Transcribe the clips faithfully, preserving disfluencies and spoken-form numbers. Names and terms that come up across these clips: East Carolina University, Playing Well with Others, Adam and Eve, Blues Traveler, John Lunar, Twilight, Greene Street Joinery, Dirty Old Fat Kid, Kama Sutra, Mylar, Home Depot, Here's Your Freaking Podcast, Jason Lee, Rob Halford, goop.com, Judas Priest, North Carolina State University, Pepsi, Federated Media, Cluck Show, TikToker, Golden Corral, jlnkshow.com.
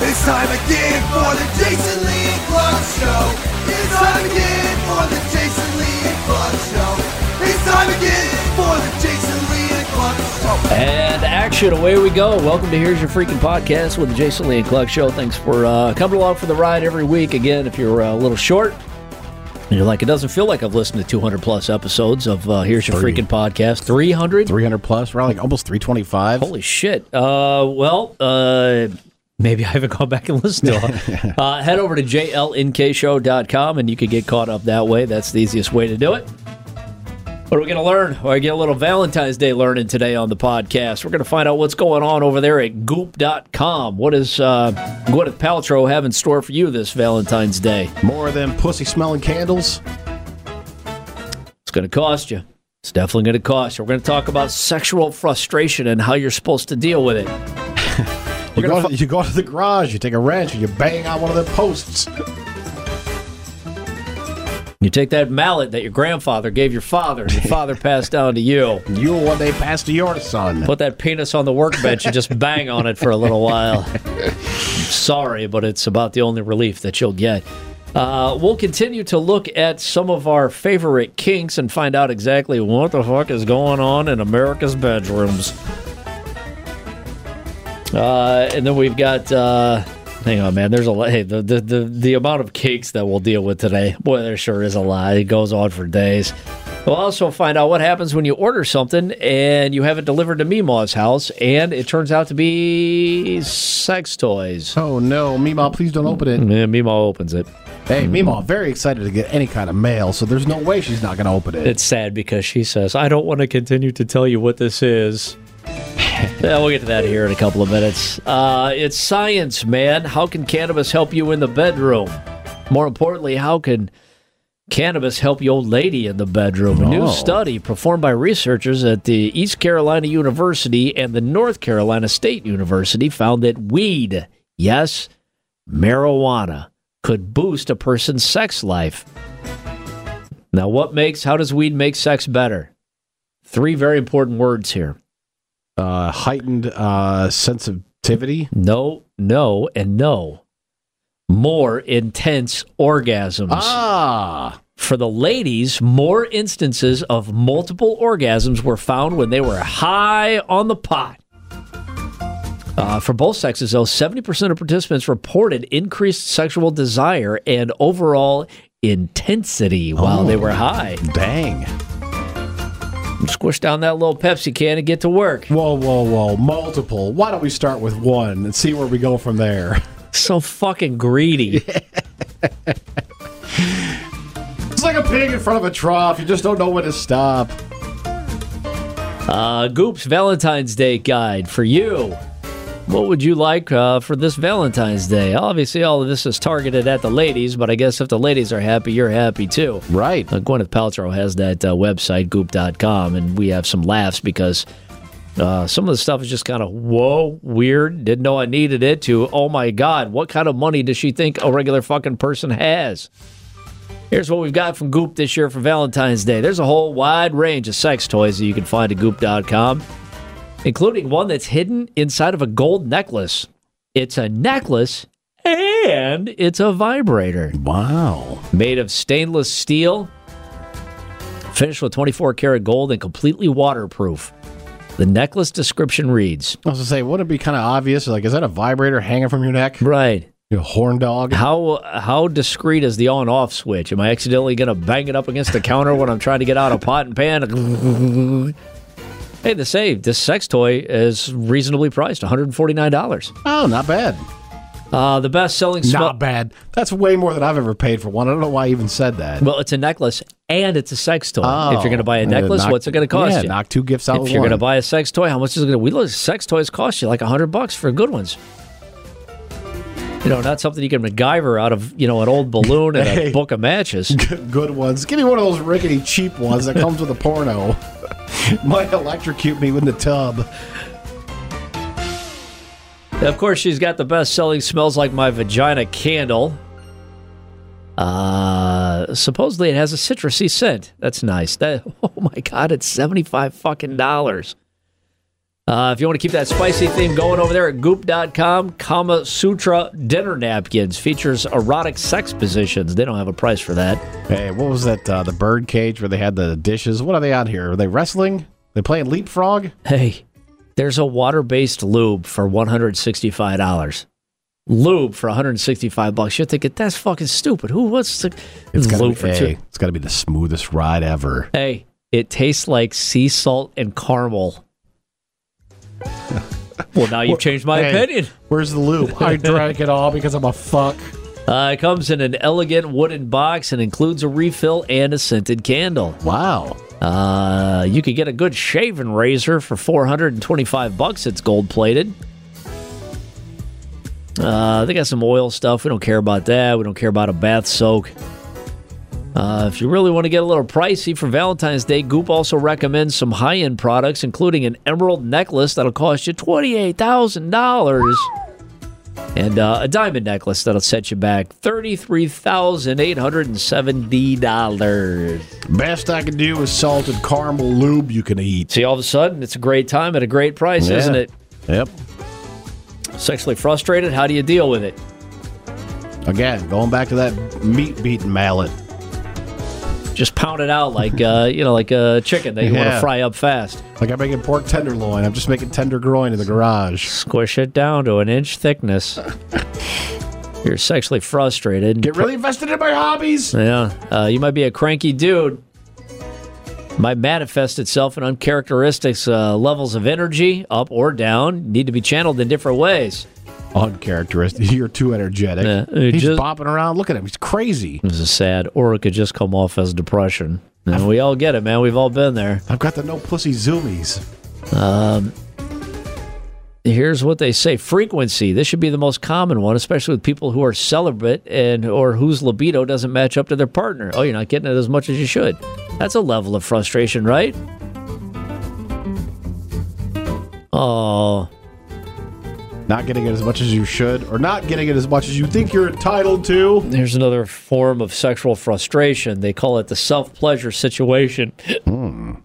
It's time again for the Jason Lee and Cluck Show. It's time again for the Jason Lee and Cluck Show. It's time again for the Jason Lee and Cluck Show. And action, away we go. Welcome to Here's Your Freaking Podcast with the Jason Lee and Cluck Show. Thanks for uh, coming along for the ride every week. Again, if you're a little short, and you're like, it doesn't feel like I've listened to two hundred plus episodes of uh, Here's Your Freaking Podcast. three hundred? three hundred plus. We're like almost three twenty-five. Holy shit. Uh, well, uh, maybe I haven't gone back and listened to them. uh, head over to j l n k show dot com and you can get caught up that way. That's the easiest way to do it. What are we going to learn? We're going to get a little Valentine's Day learning today on the podcast. We're going to find out what's going on over there at goop dot com. What is uh, Gwyneth Paltrow have in store for you this Valentine's Day? More than pussy-smelling candles. It's going to cost you. It's definitely going to cost you. We're going to talk about sexual frustration and how you're supposed to deal with it. you, go to, fu- you go to the garage, you take a wrench, and you bang on one of the posts. You take that mallet that your grandfather gave your father, and your father passed down to you. You will one day pass to your son. Put that penis on the workbench and just bang on it for a little while. Sorry, but it's about the only relief that you'll get. Uh, we'll continue to look at some of our favorite kinks and find out exactly what the fuck is going on in America's bedrooms. Uh, and then we've got... Uh, Hang on, man. There's a lot. Hey, the, the, the, the amount of kinks that we'll deal with today. Boy, there sure is a lot. It goes on for days. We'll also find out what happens when you order something and you have it delivered to Meemaw's house, and it turns out to be sex toys. Oh, no. Meemaw, please don't open it. Yeah, Meemaw opens it. Hey, Meemaw, very excited to get any kind of mail, so there's no way she's not going to open it. It's sad because she says, I don't want to continue to tell you what this is. Yeah, we'll get to that here in a couple of minutes. Uh, it's science, man. How can cannabis help you in the bedroom? More importantly, how can cannabis help the old lady in the bedroom? Oh. A new study performed by researchers at the East Carolina University and the North Carolina State University found that weed, yes, marijuana, could boost a person's sex life. Now, what makes, how does weed make sex better? Three very important words here. Uh, heightened uh, sensitivity? No, no, and no. More intense orgasms. Ah! For the ladies, more instances of multiple orgasms were found when they were high on the pot. Uh, for both sexes, though, seventy percent of participants reported increased sexual desire and overall intensity while oh, they were high. Dang. Squish down that little Pepsi can and get to work. Whoa, whoa, whoa. Multiple. Why don't we start with one and see where we go from there? So fucking greedy. Yeah. It's like a pig in front of a trough. You just don't know when to stop. Uh, Goop's Valentine's Day guide for you. What would you like uh, for this Valentine's Day? Obviously, all of this is targeted at the ladies, but I guess if the ladies are happy, you're happy too. Right. Uh, Gwyneth Paltrow has that uh, website, goop dot com, and we have some laughs because uh, some of the stuff is just kind of, whoa, weird, didn't know I needed it, to, oh my God, what kind of money does she think a regular fucking person has? Here's what we've got from Goop this year for Valentine's Day. There's a whole wide range of sex toys that you can find at goop dot com, including one that's hidden inside of a gold necklace. It's a necklace, and it's a vibrator. Wow. Made of stainless steel, finished with twenty-four karat gold, and completely waterproof. The necklace description reads... I was going to say, wouldn't it be kind of obvious? Like, is that a vibrator hanging from your neck? Right. You horn dog? How how discreet is the on-off switch? Am I accidentally going to bang it up against the counter when I'm trying to get out of pot and pan? Hey, the save. This sex toy is reasonably priced, one hundred forty-nine dollars. Oh, not bad. Uh, the best-selling... Sm- not bad. That's way more than I've ever paid for one. I don't know why I even said that. Well, it's a necklace, and it's a sex toy. Oh, if you're going to buy a necklace, knock, what's it going to cost yeah, you? Yeah, knock two gifts out if of one. If you're going to buy a sex toy, how much is it going to... We sex toys cost you like one hundred bucks for good ones. You know, not something you can MacGyver out of, you know, an old balloon and hey, a book of matches. Good ones. Give me one of those rickety cheap ones that comes with a porno. Might electrocute me with the tub. Of course, she's got the best-selling Smells Like My Vagina candle. Uh, supposedly, it has a citrusy scent. That's nice. That, oh, my God, it's seventy-five fucking dollars. Uh, if you want to keep that spicy theme going over there at goop dot com, Kama Sutra Dinner Napkins features erotic sex positions. They don't have a price for that. Hey, what was that, uh, the bird cage where they had the dishes? What are they out here? Are they wrestling? They playing leapfrog? Hey, there's a water-based lube for one hundred sixty-five dollars. Lube for one hundred sixty-five bucks. You're thinking, that's fucking stupid. Who wants to... It's got to be, hey, it's gotta be the smoothest ride ever. Hey, it tastes like sea salt and caramel. Well, now you've changed my hey, opinion. Where's the lube? I drank it all because I'm a fuck. Uh, it comes in an elegant wooden box and includes a refill and a scented candle. Wow. Uh, you could get a good shaving razor for four hundred twenty-five bucks. It's gold-plated. Uh, they got some oil stuff. We don't care about that. We don't care about a bath soak. Uh, if you really want to get a little pricey for Valentine's Day, Goop also recommends some high-end products, including an emerald necklace that'll cost you twenty-eight thousand dollars and uh, a diamond necklace that'll set you back thirty-three thousand eight hundred seventy dollars. Best I can do is salted caramel lube you can eat. See, all of a sudden, it's a great time at a great price, yeah. Isn't it? Yep. Sexually frustrated, how do you deal with it? Again, going back to that meat-beating mallet. Just pound it out like, uh, you know, like a chicken that you yeah. want to fry up fast. Like I'm making pork tenderloin. I'm just making tender groin in the garage. Squish it down to an inch thickness. You're sexually frustrated. Get really invested in my hobbies. Yeah. Uh, you might be a cranky dude. Might manifest itself in uncharacteristic uh, levels of energy, up or down. Need to be channeled in different ways. Uncharacteristic. You're too energetic. Yeah, he's just bopping around. Look at him. He's crazy. This is sad. Or it could just come off as depression. And I've, we all get it, man. We've all been there. I've got the no pussy zoomies. Um, here's what they say. Frequency. This should be the most common one, especially with people who are celibate and or whose libido doesn't match up to their partner. Oh, you're not getting it as much as you should. That's a level of frustration, right? Oh... Not getting it as much as you should, or not getting it as much as you think you're entitled to. There's another form of sexual frustration. They call it the self-pleasure situation. Hmm.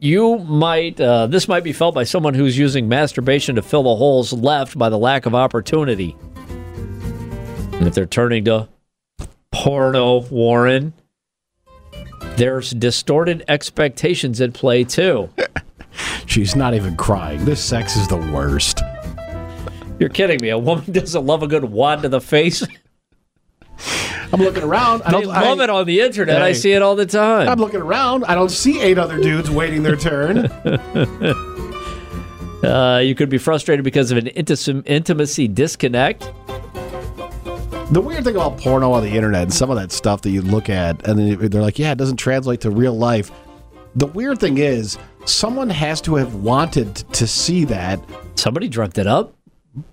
You might, uh, this might be felt by someone who's using masturbation to fill the holes left by the lack of opportunity. And if they're turning to porno, Warren, there's distorted expectations at play, too. She's not even crying. This sex is the worst. You're kidding me. A woman doesn't love a good wad to the face. I'm looking around. I they don't, love I, it on the internet. Hey, I see it all the time. I'm looking around. I don't see eight other dudes waiting their turn. uh, you could be frustrated because of an intimacy disconnect. The weird thing about porno on the internet and some of that stuff that you look at, and then they're like, yeah, it doesn't translate to real life. The weird thing is, someone has to have wanted to see that. Somebody dreamt it up.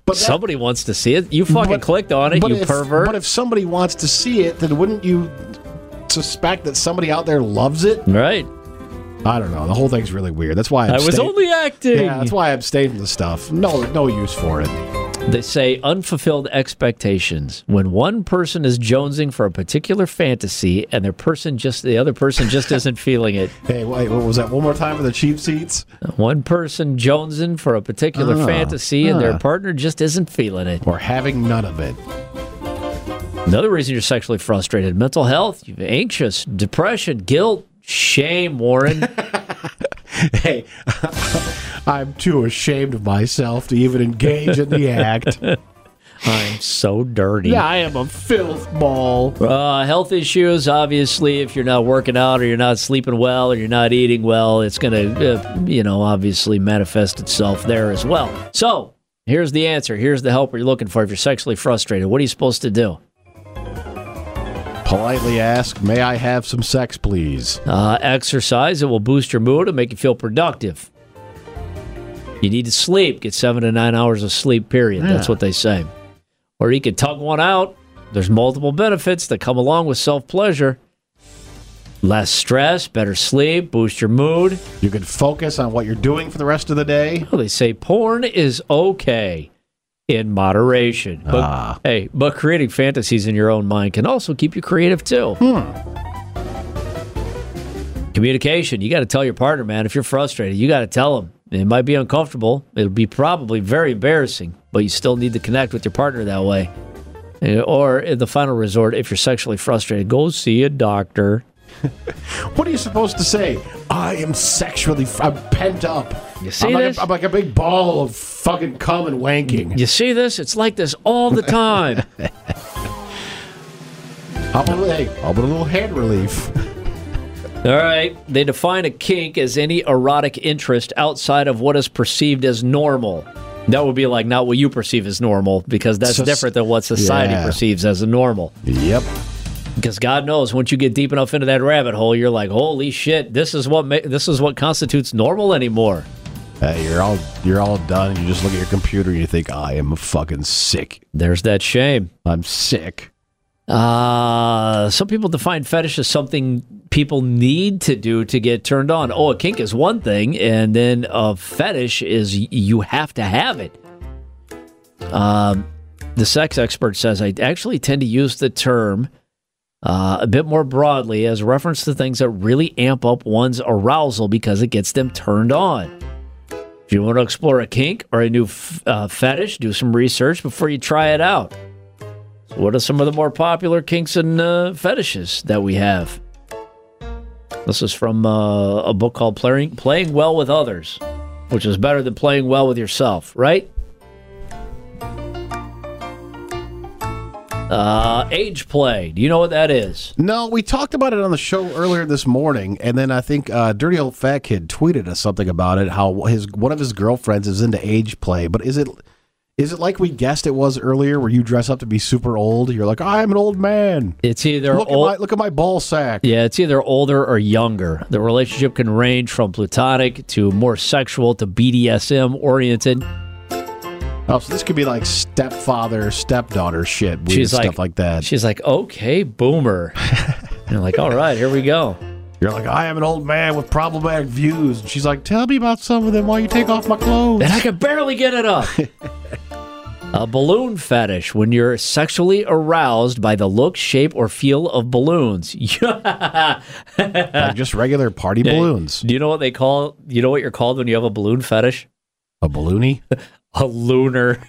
But that, somebody wants to see it. You fucking but, clicked on it, you if, pervert. But if somebody wants to see it, then wouldn't you suspect that somebody out there loves it? Right. I don't know. The whole thing's really weird. That's why I abstain. I was only acting. Yeah, that's why I abstained from the stuff. No, no use for it. They say unfulfilled expectations. When one person is jonesing for a particular fantasy and their person just the other person just isn't feeling it. Hey, wait, what was that? One more time for the cheap seats? One person jonesing for a particular uh, fantasy and uh, their partner just isn't feeling it. Or having none of it. Another reason you're sexually frustrated. Mental health, you're anxious, depression, guilt. Shame, Warren. Hey, I'm too ashamed of myself to even engage in the act. I'm so dirty. Yeah, I am a filth ball. Uh, health issues, obviously, if you're not working out or you're not sleeping well or you're not eating well, it's going to, uh, you know, obviously manifest itself there as well. So, here's the answer. Here's the help you're looking for if you're sexually frustrated. What are you supposed to do? Politely ask, may I have some sex, please? Uh, exercise. It will boost your mood and make you feel productive. You need to sleep. Get seven to nine hours of sleep, period. Yeah. That's what they say. Or you can tug one out. There's multiple benefits that come along with self-pleasure. Less stress, better sleep, boost your mood. You can focus on what you're doing for the rest of the day. Well, they say porn is okay. In moderation. But, ah. Hey, but creating fantasies in your own mind can also keep you creative, too. Hmm. Communication. You got to tell your partner, man. If you're frustrated, you got to tell him. It might be uncomfortable. It'll be probably very embarrassing, but you still need to connect with your partner that way. Or in the final resort, if you're sexually frustrated, go see a doctor. What are you supposed to say? I am sexually, fr- I'm pent up. You see I'm like this? A, I'm like a big ball of fucking cum and wanking. You see this? It's like this all the time. How about, hey, how about a little hand relief? All right. They define a kink as any erotic interest outside of what is perceived as normal. That would be like not what you perceive as normal, because that's so, different than what society yeah. perceives as a normal. Yep. Because God knows, once you get deep enough into that rabbit hole, you're like, holy shit, this is what ma- this is what constitutes normal anymore. Uh, you're all you're all done. You just look at your computer and you think, I am fucking sick. There's that shame. I'm sick. Uh, some people define fetish as something people need to do to get turned on. Oh, a kink is one thing, and then a fetish is you have to have it. Um, the sex expert says, I actually tend to use the term... Uh, a bit more broadly as reference to things that really amp up one's arousal because it gets them turned on. If you want to explore a kink or a new f- uh, fetish, do some research before you try it out. So what are some of the more popular kinks and uh, fetishes that we have? This is from uh, a book called Playing, Playing Well with Others, which is better than playing well with yourself, right? Uh, age play. Do you know what that is? No, we talked about it on the show earlier this morning, and then I think uh, Dirty Old Fat Kid tweeted us something about it. How his one of his girlfriends is into age play, but is it is it like we guessed it was earlier, where you dress up to be super old? You're like, I'm an old man. It's either look old, at my, look at my ball sack. Yeah, it's either older or younger. The relationship can range from platonic to more sexual to B D S M oriented. Oh, so this could be like stepfather, stepdaughter shit, weird she's stuff like, like that. She's like, okay, boomer. And you're like, all right, here we go. You're like, I am an old man with problematic views. And she's like, tell me about some of them while you take off my clothes. And I can barely get it up. A balloon fetish, when you're sexually aroused by the look, shape, or feel of balloons. Like just regular party yeah. balloons. Do you know what they call, you know what you're called when you have a balloon fetish? A balloonie? A lunar.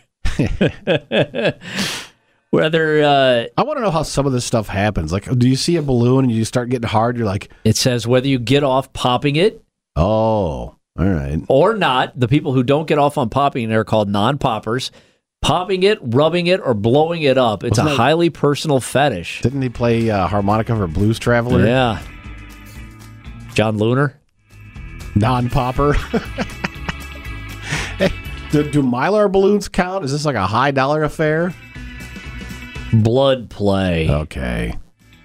Whether uh, I want to know how some of this stuff happens. Like, do you see a balloon and you start getting hard? You're like, it says whether you get off popping it. Oh, all right. Or not. The people who don't get off on popping it are called non-poppers. Popping it, rubbing it, or blowing it up. It's Wasn't a that, highly personal fetish. Didn't he play uh, harmonica for Blues Traveler? Yeah. John Lunar. Non-popper. Do, do Mylar balloons count? Is this like a high-dollar affair? Blood play. Okay.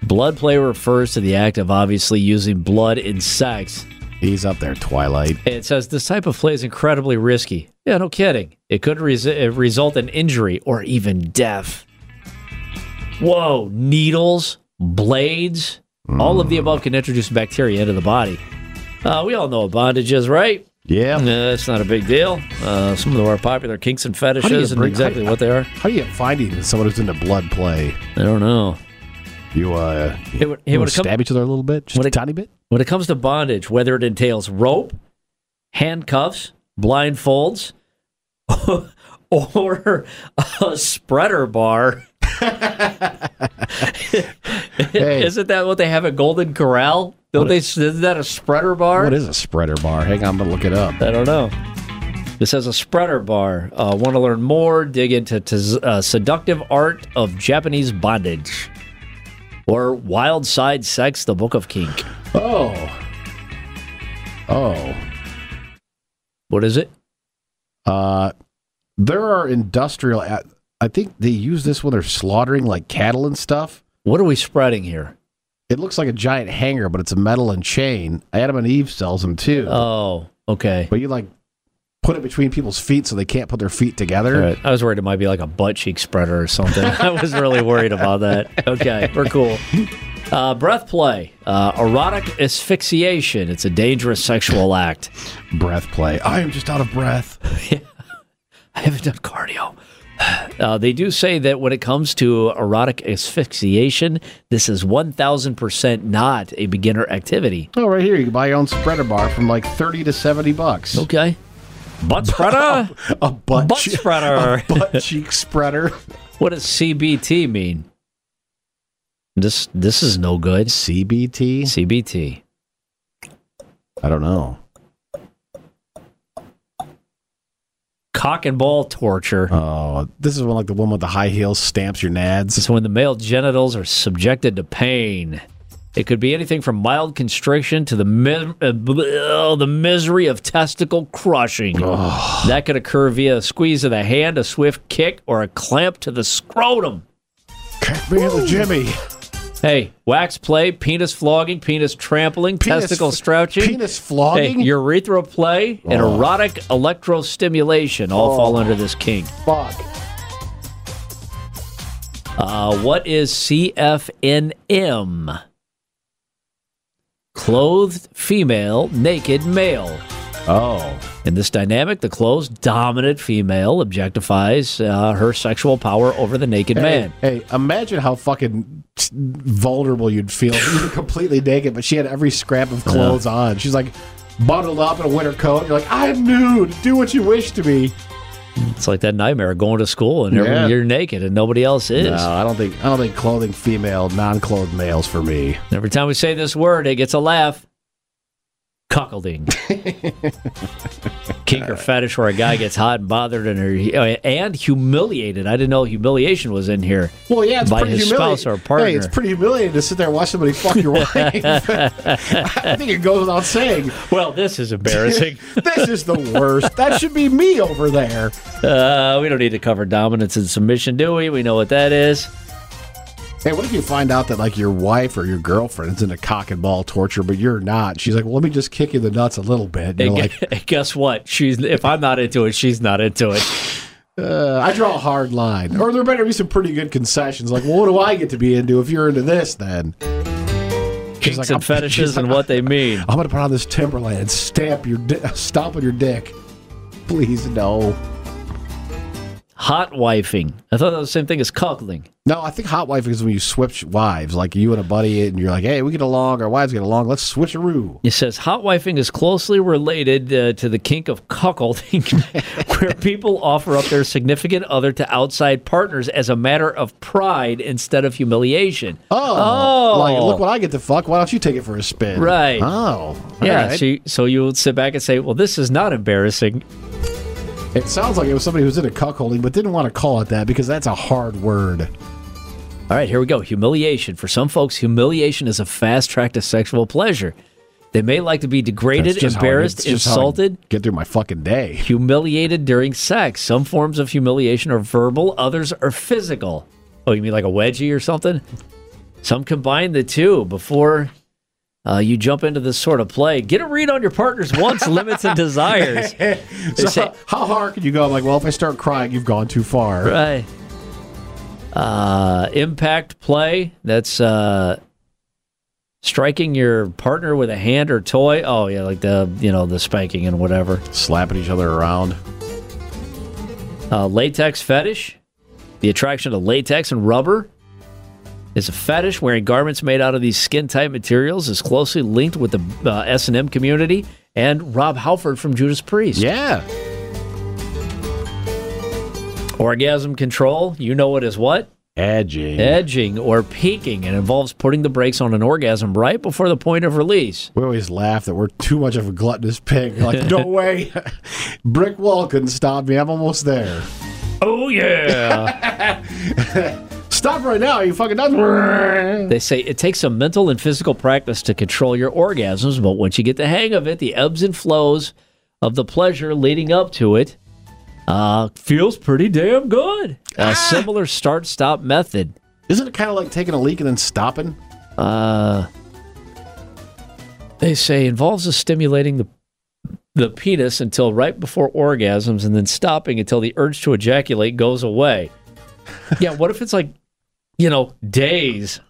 Blood play refers to the act of obviously using blood in sex. He's up there, Twilight. It says this type of play is incredibly risky. Yeah, no kidding. It could res- result in injury or even death. Whoa, needles, blades, mm. all of the above can introduce bacteria into the body. Uh, we all know what bondage is, right? Yeah. No, that's not a big deal. Uh, some of the more popular kinks and fetishes bring, and exactly how, what they are. How do you find even someone who's into blood play? I don't know. You, uh, you, it would, it you would stab come, each other a little bit? Just a it, tiny bit? When it comes to bondage, whether it entails rope, handcuffs, blindfolds, or a spreader bar. Hey. Isn't that what they have at Golden Corral? Don't they, isn't that a spreader bar? What is a spreader bar? Hang on, I'm going to look it up. I don't know. This has a spreader bar. Uh, want to learn more? Dig into t- uh, seductive art of Japanese bondage. Or Wild Side Sex, the Book of Kink. Oh. Oh. What is it? Uh, there are industrial... I think they use this when they're slaughtering like cattle and stuff. What are we spreading here? It looks like a giant hanger, but it's a metal and chain. Adam and Eve sells them, too. Oh, okay. But you, like, put it between people's feet so they can't put their feet together. Right. I was worried it might be like a butt cheek spreader or something. I was really worried about that. Okay, we're cool. Uh, breath play. Uh, erotic asphyxiation. It's a dangerous sexual act. Breath play. I am just out of breath. Yeah. I haven't done cardio. Uh, they do say that when it comes to erotic asphyxiation, this is one thousand percent not a beginner activity. Oh, right here. You can buy your own spreader bar from like thirty to seventy bucks. Okay. Butt spreader? A, a butt, butt che- spreader. A butt cheek spreader. What does C B T mean? This this is no good. C B T? C B T. I don't know. Cock and ball torture. Oh, this is when like the woman with the high heels stamps your nads. It's when the male genitals are subjected to pain. It could be anything from mild constriction to the mi- uh, oh, the misery of testicle crushing. Oh. That could occur via a squeeze of the hand, a swift kick, or a clamp to the scrotum. Can't be the Jimmy. Hey, wax play, penis flogging, penis trampling, penis testicle f- stretching, penis flogging, hey, urethral play, oh. and erotic electrostimulation all oh. fall under this king. Fuck. Uh, what is C F N M? Clothed female, naked male. Oh. In this dynamic, the clothed, dominant female objectifies uh, her sexual power over the naked hey, man. Hey, imagine how fucking vulnerable you'd feel. You were completely naked, but she had every scrap of clothes yeah. on. She's like bundled up in a winter coat. You're like, I'm nude. Do what you wish to me. It's like that nightmare of going to school and yeah. you're naked and nobody else is. No, I don't think I don't think clothing female, non-clothed males for me. Every time we say this word, it gets a laugh. Cuckolding. Kink or fetish where a guy gets hot and bothered and her, and humiliated. I didn't know humiliation was in here. Well, yeah, it's by pretty his humili- spouse or partner. Hey, it's pretty humiliating to sit there and watch somebody fuck your wife. I think it goes without saying. Well, this is embarrassing. This is the worst. That should be me over there. Uh, we don't need to cover dominance and submission, do we? We know what that is. Hey, what if you find out that, like, your wife or your girlfriend's into cock and ball torture, but you're not? She's like, well, let me just kick you in the nuts a little bit. And you're and like, and guess what? She's if I'm not into it, she's not into it. Uh, I draw a hard line. Or there better be some pretty good concessions. Like, well, what do I get to be into if you're into this, then? Kinks like, and fetishes and like, what they mean. I'm going to put on this Timberland and stamp your di- stomp on your dick. Please, no. Hot wifing. I thought that was the same thing as cuckolding. No, I think hot wifing is when you switch wives, like you and a buddy, and you're like, hey, we get along, our wives get along, let's switcheroo. It says, hot wifing is closely related uh, to the kink of cuckolding, where people offer up their significant other to outside partners as a matter of pride instead of humiliation. Oh, oh. Like, look what I get to fuck, why don't you take it for a spin? Right. Oh. Yeah, right. So, you, so you would sit back and say, well, this is not embarrassing. It sounds like it was somebody who was into cuckolding, but didn't want to call it that because that's a hard word. All right, here we go. Humiliation. For some folks, humiliation is a fast track to sexual pleasure. They may like to be degraded, embarrassed, I, insulted. Get through my fucking day. Humiliated during sex. Some forms of humiliation are verbal, others are physical. Oh, you mean like a wedgie or something? Some combine the two before... Uh, you jump into this sort of play. Get a read on your partner's wants, limits, and desires. So say, how, how hard can you go? I'm like, well, if I start crying, you've gone too far. Right. Uh, impact play. That's uh, striking your partner with a hand or toy. Oh, yeah, like the, you know, the spanking and whatever. Slapping each other around. Uh, latex fetish. The attraction to latex and rubber. Is a fetish. Wearing garments made out of these skin-tight materials is closely linked with the uh, S and M community and Rob Halford from Judas Priest. Yeah. Orgasm control, you know it as what? Edging. Edging or peaking. It involves putting the brakes on an orgasm right before the point of release. We always laugh that we're too much of a gluttonous pig. Like, no way. Brick wall couldn't stop me. I'm almost there. Oh, yeah. Stop right now, you fucking done. They say it takes some mental and physical practice to control your orgasms, but once you get the hang of it, the ebbs and flows of the pleasure leading up to it uh, feels pretty damn good. Ah. A similar start-stop method. Isn't it kind of like taking a leak and then stopping? Uh, they say involves a stimulating the the penis until right before orgasms and then stopping until the urge to ejaculate goes away. Yeah, what if it's like... You know, days.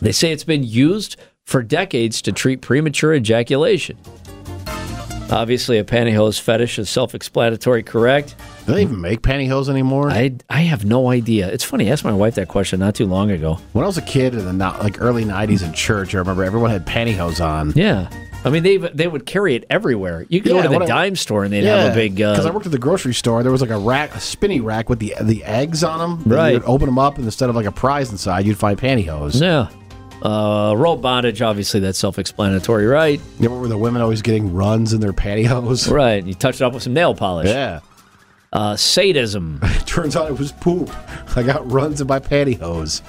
They say it's been used for decades to treat premature ejaculation. Obviously, a pantyhose fetish is self-explanatory, correct? Do they even make pantyhose anymore? I I have no idea. It's funny. I asked my wife that question not too long ago. When I was a kid in the like early nineties in church, I remember everyone had pantyhose on. Yeah. I mean, they they would carry it everywhere. You could yeah, go to the dime I, store and they'd yeah, have a big... Because uh, I worked at the grocery store. There was like a rack, a spinny rack with the the eggs on them. Right. You'd open them up, and instead of like a prize inside, you'd find pantyhose. Yeah. Uh, rope bondage, obviously, that's self-explanatory, right? Yeah, where the women always getting runs in their pantyhose. Right. And you touch it up with some nail polish. Yeah. Uh, sadism. Turns out it was poop. I got runs in my pantyhose.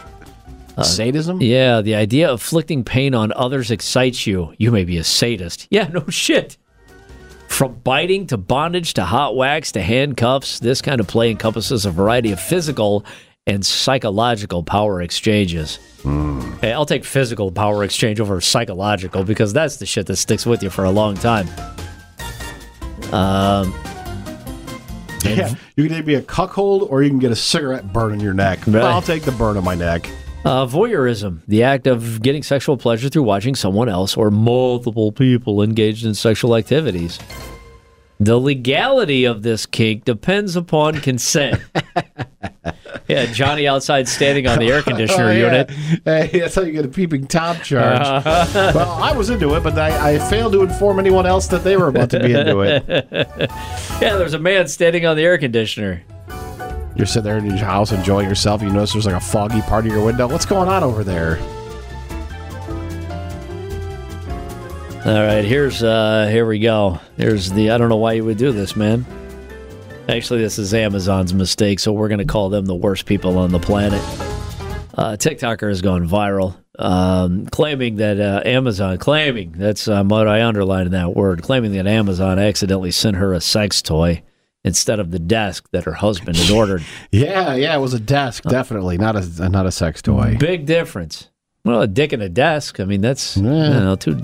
Uh, sadism? Yeah, the idea of inflicting pain on others excites you. You may be a sadist. Yeah, no shit. From biting to bondage to hot wax to handcuffs, this kind of play encompasses a variety of physical and psychological power exchanges. Mm. Hey, I'll take physical power exchange over psychological because that's the shit that sticks with you for a long time. Um... Yeah, you can either be a cuckold or you can get a cigarette burn in your neck. Right. I'll take the burn on my neck. Uh, voyeurism, the act of getting sexual pleasure through watching someone else or multiple people engaged in sexual activities. The legality of this kink depends upon consent. Yeah, Johnny outside standing on the air conditioner oh, yeah. unit. Hey, that's how you get a peeping Tom charge. Uh-huh. Well, I was into it, but I, I failed to inform anyone else that they were about to be into it. Yeah, there's a man standing on the air conditioner. You're sitting there in your house enjoying yourself. You notice there's like a foggy part of your window. What's going on over there? All right, here's uh, here we go. Here's the I don't know why you would do this, man. Actually, this is Amazon's mistake, so we're going to call them the worst people on the planet. Uh, TikToker has gone viral, um, claiming that uh, Amazon, claiming, that's um, what I underlined in that word, claiming that Amazon accidentally sent her a sex toy instead of the desk that her husband had ordered. yeah, yeah, it was a desk, definitely, not a not a sex toy. Big difference. Well, a dick and a desk, I mean, that's, yeah. you know, two...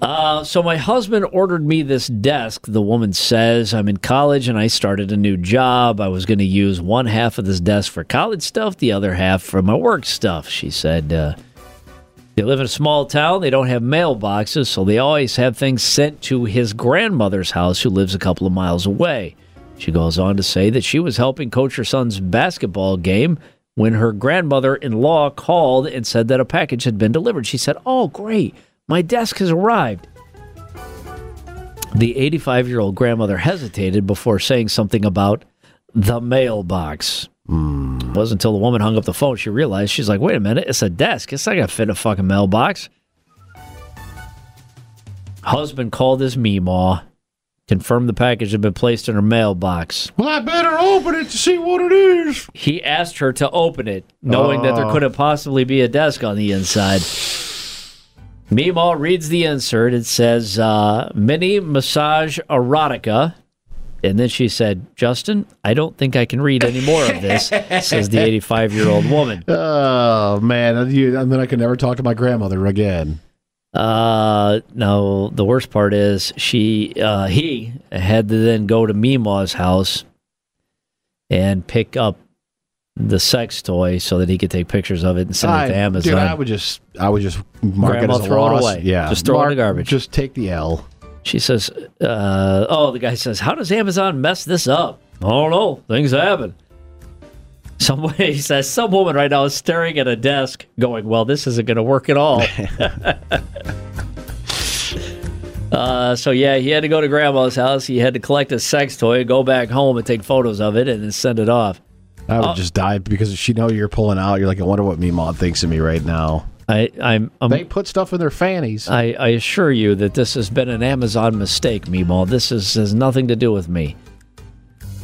Uh, so my husband ordered me this desk, the woman says. I'm in college and I started a new job. I was going to use one half of this desk for college stuff, the other half for my work stuff, she said. Uh, they live in a small town. They don't have mailboxes, so they always have things sent to his grandmother's house, who lives a couple of miles away. She goes on to say that she was helping coach her son's basketball game when her grandmother-in-law called and said that a package had been delivered. She said, "Oh, great. My desk has arrived." The eighty-five-year-old grandmother hesitated before saying something about the mailbox. Mm. It wasn't until the woman hung up the phone she realized. She's like, wait a minute, it's a desk. It's not going to fit in a fucking mailbox. Husband called his meemaw, confirmed the package had been placed in her mailbox. Well, I better open it to see what it is. He asked her to open it, knowing uh. that there couldn't possibly be a desk on the inside. Meemaw reads the insert. It says, uh, mini massage erotica. And then she said, Justin, I don't think I can read any more of this, says the eighty-five-year-old woman. Oh, man. And then I can never talk to my grandmother again. Uh, no, the worst part is she, uh, he had to then go to Meemaw's house and pick up the sex toy so that he could take pictures of it and send I, it to Amazon. Dude, I would just, I would just mark Grandma it as a throw loss. It away. Yeah, just throw mark, it in the garbage. Just take the L. She says, uh, "Oh, the guy says, how does Amazon mess this up? I don't know. Things happen." Somebody says, some woman right now is staring at a desk, going, "Well, this isn't going to work at all." Uh, so yeah, he had to go to Grandma's house. He had to collect his sex toy, go back home, and take photos of it, and then send it off. I would uh, just die because if she knows you're pulling out, you're like, I wonder what Meemaw thinks of me right now. I, I'm, I'm, they put stuff in their fannies. I, I assure you that this has been an Amazon mistake, Meemaw. This is, has nothing to do with me.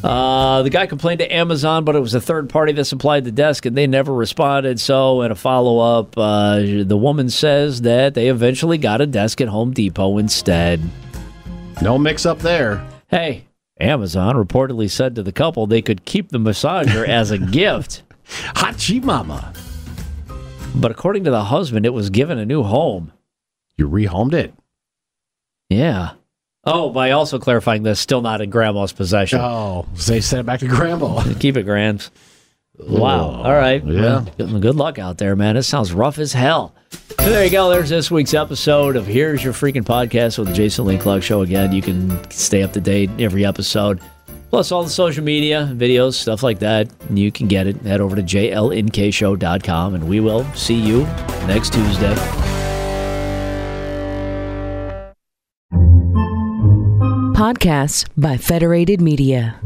Uh, the guy complained to Amazon, but it was a third party that supplied the desk, and they never responded. So in a follow-up, uh, the woman says that they eventually got a desk at Home Depot instead. No mix-up there. Hey. Amazon reportedly said to the couple they could keep the massager as a gift. Hachi mama. But according to the husband, it was given a new home. You rehomed it. Yeah. Oh, by also clarifying this, still not in Grandma's possession. Oh, so they sent it back to Grandma. Keep it, Grams. Wow. All right. Yeah. Well, good luck out there, man. It sounds rough as hell. So there you go. There's this week's episode of Here's Your Freaking Podcast with the Jason Lee Cluck Show. Again, you can stay up to date every episode. Plus all the social media, videos, stuff like that. You can get it. Head over to j l n k show dot com, and we will see you next Tuesday. podcasts by Federated Media.